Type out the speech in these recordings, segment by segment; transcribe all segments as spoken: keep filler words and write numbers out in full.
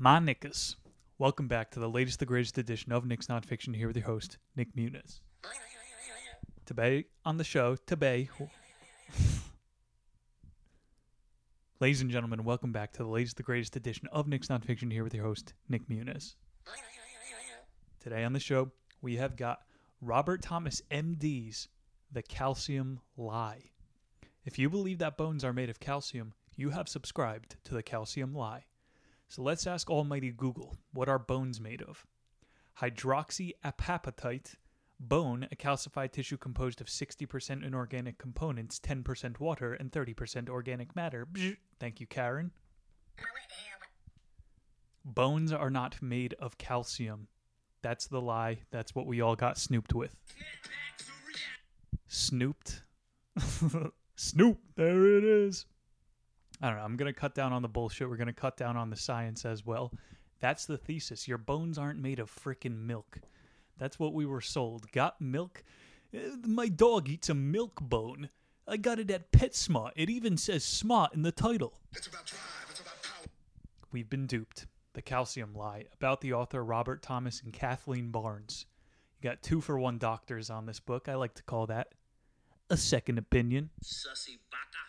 My Nickers. Welcome back to the latest, the greatest edition of Nick's Non-fiction, here with your host, Nick Muniz. Today on the show, today, ladies and gentlemen, welcome back to the latest, the greatest edition of Nick's Non-fiction, here with your host, Nick Muniz. Today on the show, we have got Robert Thomas, M D's The Calcium Lie. If you believe that bones are made of calcium, you have subscribed to The Calcium Lie. So let's ask almighty Google, what are bones made of? Hydroxyapatite, bone, a calcified tissue composed of sixty percent inorganic components, ten percent water, and thirty percent organic matter. Bzz, thank you, Karen. Bones are not made of calcium. That's the lie. That's what we all got snooped with. Snooped? Snoop! There it is! I don't know. I'm going to cut down on the bullshit. We're going to cut down on the science as well. That's the thesis. Your bones aren't made of frickin' milk. That's what we were sold. Got milk? My dog eats a milk bone. I got it at PetSmart. It even says smart in the title. It's about drive. It's about power. We've been duped. The Calcium Lie, about the author Robert Thomas and Kathleen Barnes. You got two-for-one doctors on this book. I like to call that a second opinion. Sussy baka.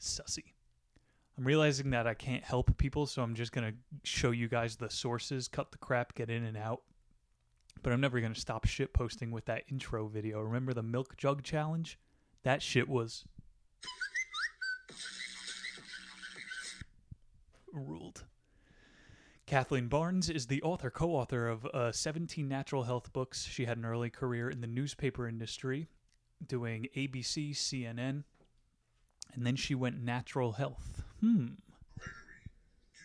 Sussy. I'm realizing that I can't help people, so I'm just going to show you guys the sources, cut the crap, get in and out. But I'm never going to stop shitposting with that intro video. Remember the milk jug challenge? That shit was... ruled. Kathleen Barnes is the author, co-author of uh, seventeen natural health books. She had an early career in the newspaper industry, doing A B C, C N N... and then she went natural health. Hmm. Do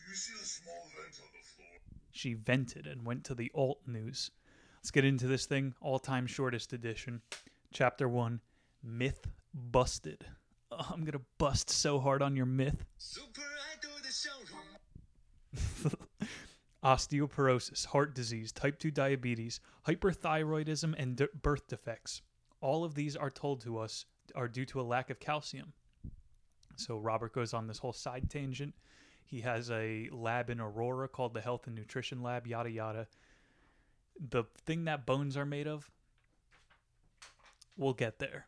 you see a small vent on the floor? She vented and went to the alt news. Let's get into this thing. All-time shortest edition. Chapter one. Myth busted. Oh, I'm going to bust so hard on your myth. Super, I do the show. Osteoporosis, heart disease, type two diabetes, hyperthyroidism, and de- birth defects. All of these are told to us are due to a lack of calcium. So Robert goes on this whole side tangent. He has a lab in Aurora called the Health and Nutrition Lab, yada, yada. The thing that bones are made of, we'll get there.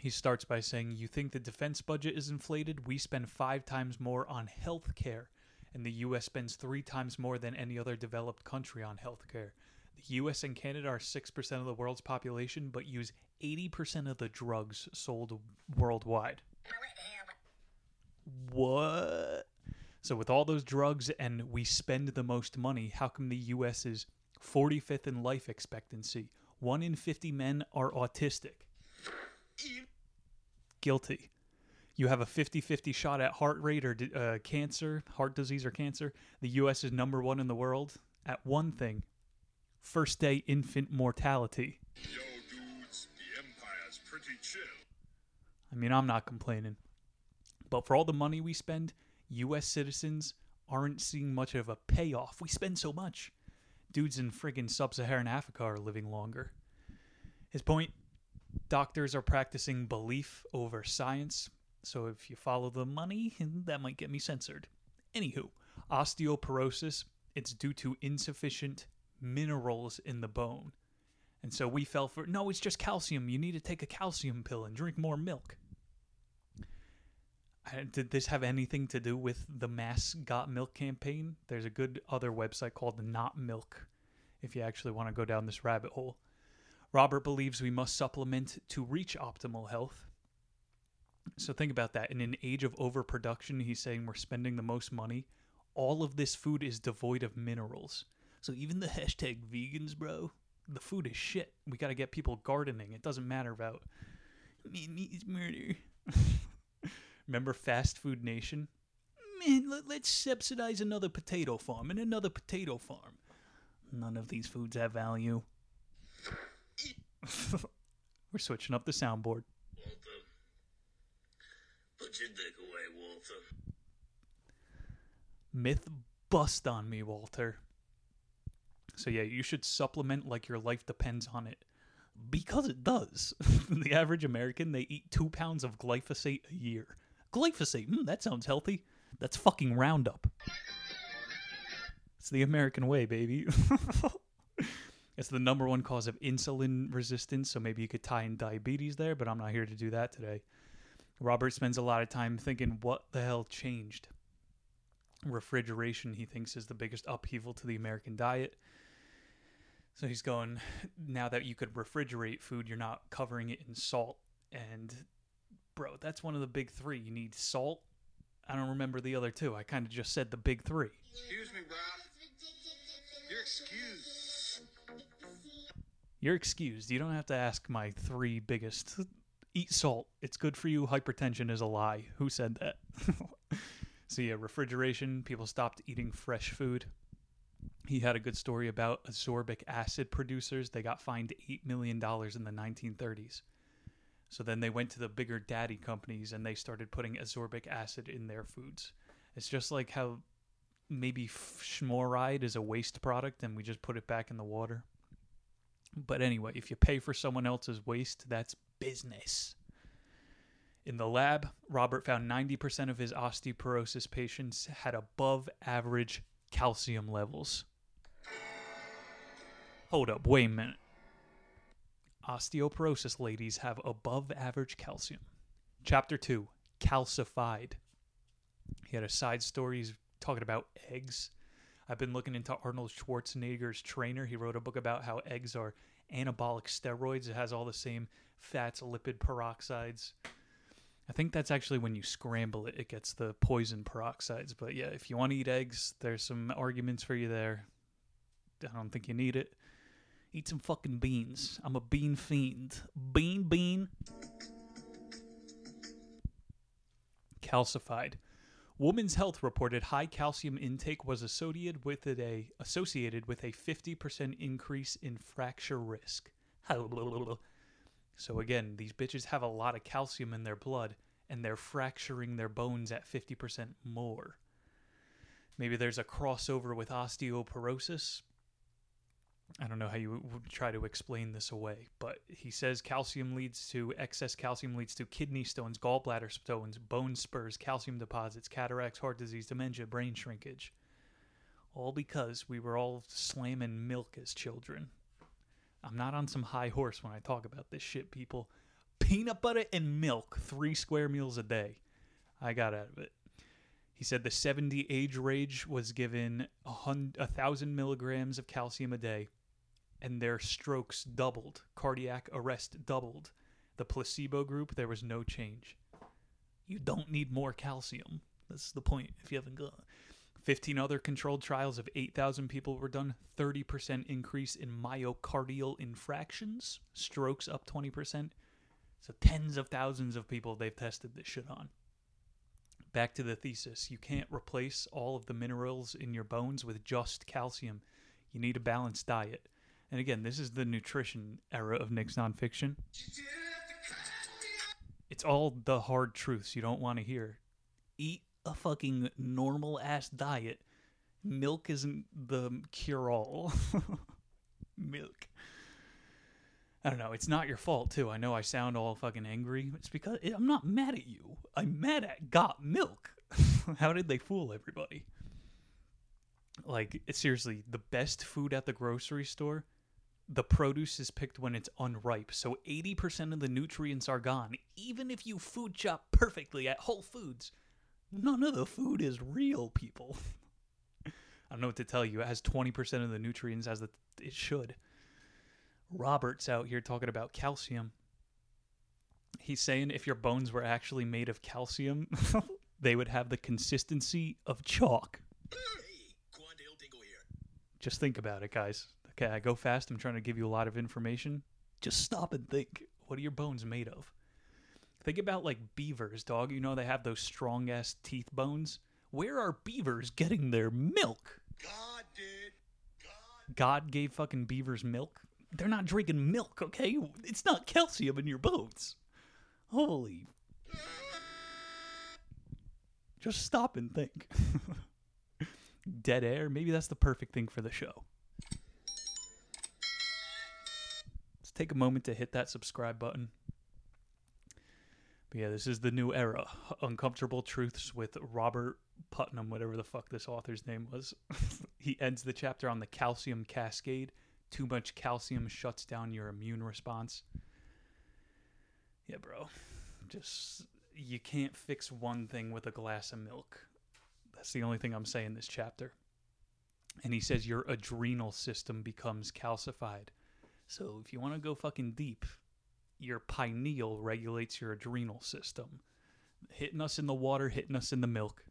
He starts by saying, you think the defense budget is inflated? We spend five times more on health care, and the U S spends three times more than any other developed country on health care. The U S and Canada are six percent of the world's population, but use eighty percent of the drugs sold worldwide. What? So with all those drugs and we spend the most money, how come the U S is forty-fifth in life expectancy? One in fifty men are autistic. Guilty. You have a fifty-fifty shot at heart rate or uh, cancer, heart disease or cancer. The U S is number one in the world at one thing. First day infant mortality. Yo, dudes, the empire's pretty chill. I mean, I'm not complaining. But for all the money we spend, U S citizens aren't seeing much of a payoff. We spend so much. Dudes in friggin' sub-Saharan Africa are living longer. His point, doctors are practicing belief over science. So if you follow the money, that might get me censored. Anywho, osteoporosis, it's due to insufficient minerals in the bone. And so we fell for, no, it's just calcium. You need to take a calcium pill and drink more milk. Did this have anything to do with the mass Got Milk campaign? There's a good other website called Not Milk, if you actually want to go down this rabbit hole. Robert believes we must supplement to reach optimal health. So think about that. In an age of overproduction, he's saying we're spending the most money. All of this food is devoid of minerals. So even the hashtag vegans, bro, the food is shit. We got to get people gardening. It doesn't matter about man needs murder. Remember Fast Food Nation? Man, let, let's subsidize another potato farm and another potato farm. None of these foods have value. We're switching up the soundboard. Walter. Put your dick away, Walter. Myth bust on me, Walter. So yeah, you should supplement like your life depends on it. Because it does. The average American, they eat two pounds of glyphosate a year. Glyphosate, mm, that sounds healthy. That's fucking Roundup. It's the American way, baby. It's the number one cause of insulin resistance, so maybe you could tie in diabetes there, but I'm not here to do that today. Robert spends a lot of time thinking, what the hell changed? Refrigeration, he thinks, is the biggest upheaval to the American diet. So he's going, now that you could refrigerate food, you're not covering it in salt. And, bro, that's one of the big three. You need salt. I don't remember the other two. I kind of just said the big three. Excuse me, bro. You're excused. You're excused. You don't have to ask my three biggest. Eat salt. It's good for you. Hypertension is a lie. Who said that? So yeah, refrigeration. People stopped eating fresh food. He had a good story about ascorbic acid producers. They got fined eight million dollars in the nineteen thirties. So then they went to the bigger daddy companies and they started putting ascorbic acid in their foods. It's just like how maybe schmoride is a waste product and we just put it back in the water. But anyway, if you pay for someone else's waste, that's business. In the lab, Robert found ninety percent of his osteoporosis patients had above average calcium levels. Hold up, wait a minute. Osteoporosis ladies have above average calcium. Chapter two, calcified. He had a side story. He's talking about eggs. I've been looking into Arnold Schwarzenegger's trainer. He wrote a book about how eggs are anabolic steroids. It has all the same fats, lipid peroxides. I think that's actually when you scramble it, it gets the poison peroxides. But yeah, if you want to eat eggs, there's some arguments for you there. I don't think you need it. Eat some fucking beans. I'm a bean fiend. Bean, bean. Calcified. Women's Health reported high calcium intake was associated with a associated with a fifty percent increase in fracture risk. So again, these bitches have a lot of calcium in their blood, and they're fracturing their bones at fifty percent more. Maybe there's a crossover with osteoporosis. I don't know how you would try to explain this away, but he says calcium leads to, excess calcium leads to kidney stones, gallbladder stones, bone spurs, calcium deposits, cataracts, heart disease, dementia, brain shrinkage. All because we were all slamming milk as children. I'm not on some high horse when I talk about this shit, people. Peanut butter and milk, three square meals a day. I got out of it. He said the seventy age range was given one thousand milligrams of calcium a day, and their strokes doubled. Cardiac arrest doubled. The placebo group, there was no change. You don't need more calcium. That's the point, if you haven't got. fifteen other controlled trials of eight thousand people were done. thirty percent increase in myocardial infarctions. Strokes up twenty percent. So tens of thousands of people they've tested this shit on. Back to the thesis. You can't replace all of the minerals in your bones with just calcium. You need a balanced diet. And again, this is the nutrition era of Nick's Nonfiction. It's all the hard truths you don't want to hear. Eat a fucking normal-ass diet. Milk isn't the cure-all. Milk. I don't know. It's not your fault, too. I know I sound all fucking angry. It's because I'm not mad at you. I'm mad at got milk. How did they fool everybody? Like, seriously, the best food at the grocery store, the produce is picked when it's unripe. So eighty percent of the nutrients are gone. Even if you food shop perfectly at Whole Foods, none of the food is real, people. I don't know what to tell you. It has twenty percent of the nutrients as the, it should. Robert's out here talking about calcium. He's saying if your bones were actually made of calcium, they would have the consistency of chalk. Hey, Quandale Dingle here. Just think about it, guys. Okay, I go fast. I'm trying to give you a lot of information. Just stop and think. What are your bones made of? Think about, like, beavers, dog. You know they have those strong-ass teeth bones. Where are beavers getting their milk? God did. God. God gave fucking beavers milk? They're not drinking milk, okay? It's not calcium in your bones. Holy. Just stop and think. Dead air. Maybe that's the perfect thing for the show. Let's take a moment to hit that subscribe button. Yeah, this is the new era. Uncomfortable Truths with Robert Putnam, whatever the fuck this author's name was. He ends the chapter on the calcium cascade. Too much calcium shuts down your immune response. Yeah, bro. Just, you can't fix one thing with a glass of milk. That's the only thing I'm saying in this chapter. And he says your adrenal system becomes calcified. So if you want to go fucking deep, your pineal regulates your adrenal system. Hitting us in the water, hitting us in the milk.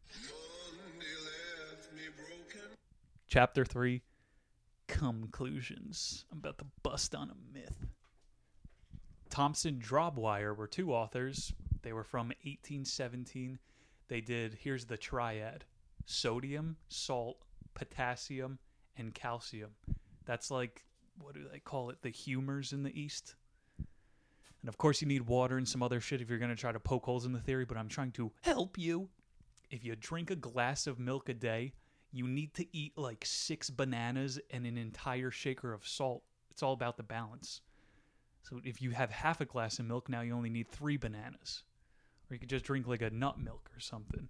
Chapter three, conclusions. I'm about to bust on a myth. Thompson Drawbwire were two authors. They were from eighteen seventeen. They did, here's the triad. Sodium, salt, potassium, and calcium. That's like, what do they call it? The humors in the East. And of course you need water and some other shit if you're going to try to poke holes in the theory, but I'm trying to help you. If you drink a glass of milk a day, you need to eat like six bananas and an entire shaker of salt. It's all about the balance. So if you have half a glass of milk, now you only need three bananas. Or you could just drink like a nut milk or something.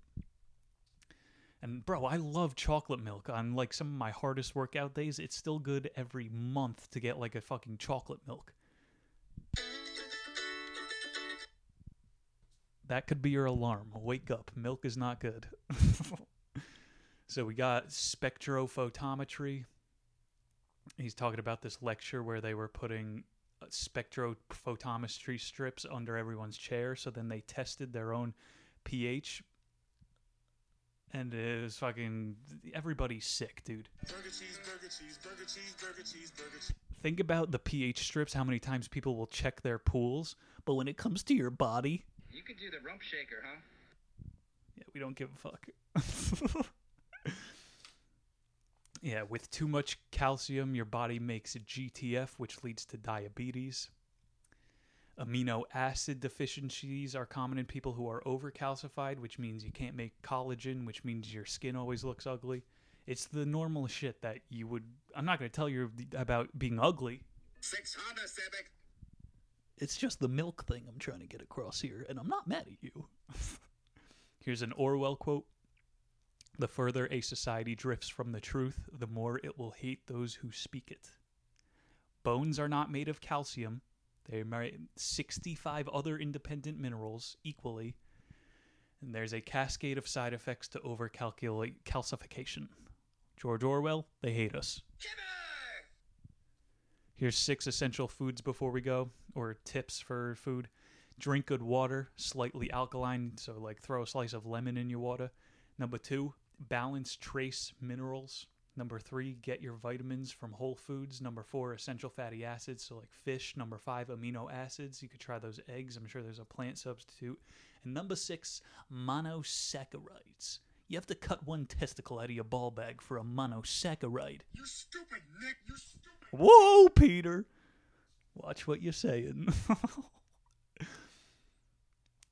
And bro, I love chocolate milk. On like some of my hardest workout days, it's still good every month to get like a fucking chocolate milk. That could be your alarm. Wake up. Milk is not good. So we got spectrophotometry. He's talking about this lecture where they were putting spectrophotometry strips under everyone's chair, so then they tested their own pH, and it was fucking, everybody's sick, dude. Burger cheese, burger cheese, burger cheese, burger cheese, burger cheese. Think about the pH strips, how many times people will check their pools, but when it comes to your body... You could do the rump shaker, huh? Yeah, we don't give a fuck. Yeah, with too much calcium, your body makes a G T F, which leads to diabetes. Amino acid deficiencies are common in people who are overcalcified, which means you can't make collagen, which means your skin always looks ugly. It's the normal shit that you would... I'm not going to tell you about being ugly. Six Honda Civic. It's just the milk thing I'm trying to get across here, and I'm not mad at you. Here's an Orwell quote. The further a society drifts from the truth, the more it will hate those who speak it. Bones are not made of calcium. They are sixty-five other independent minerals equally. And there's a cascade of side effects to overcalculate calcification. George Orwell, they hate us. Here's six essential foods before we go, or tips for food. Drink good water, slightly alkaline, so like throw a slice of lemon in your water. Number two, balance trace minerals. Number three, get your vitamins from whole foods. Number four, essential fatty acids, so like fish. Number five, amino acids. You could try those eggs. I'm sure there's a plant substitute. And number six, monosaccharides. You have to cut one testicle out of your ball bag for a monosaccharide. You stupid, Nick. You stupid. Whoa, Peter. Watch what you're saying.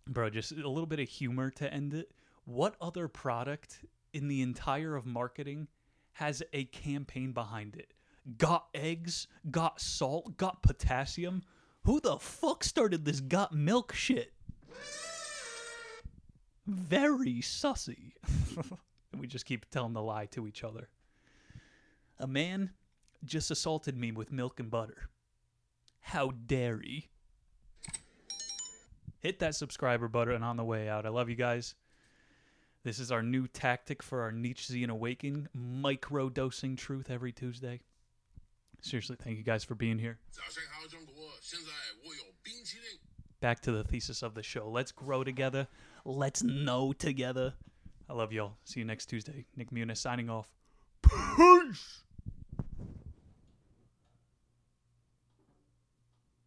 Bro, just a little bit of humor to end it. What other product in the entire of marketing has a campaign behind it? Got eggs, got salt, got potassium. Who the fuck started this got milk shit? Very sussy. We just keep telling the lie to each other. A man just assaulted me with milk and butter. How dare he? Hit that subscriber button on the way out. I love you guys. This is our new tactic for our Nietzschean awakening, micro-dosing truth every Tuesday. Seriously, thank you guys for being here. Back to the thesis of the show. Let's grow together. Let's know together. I love y'all. See you next Tuesday. Nick Muniz signing off. Peace!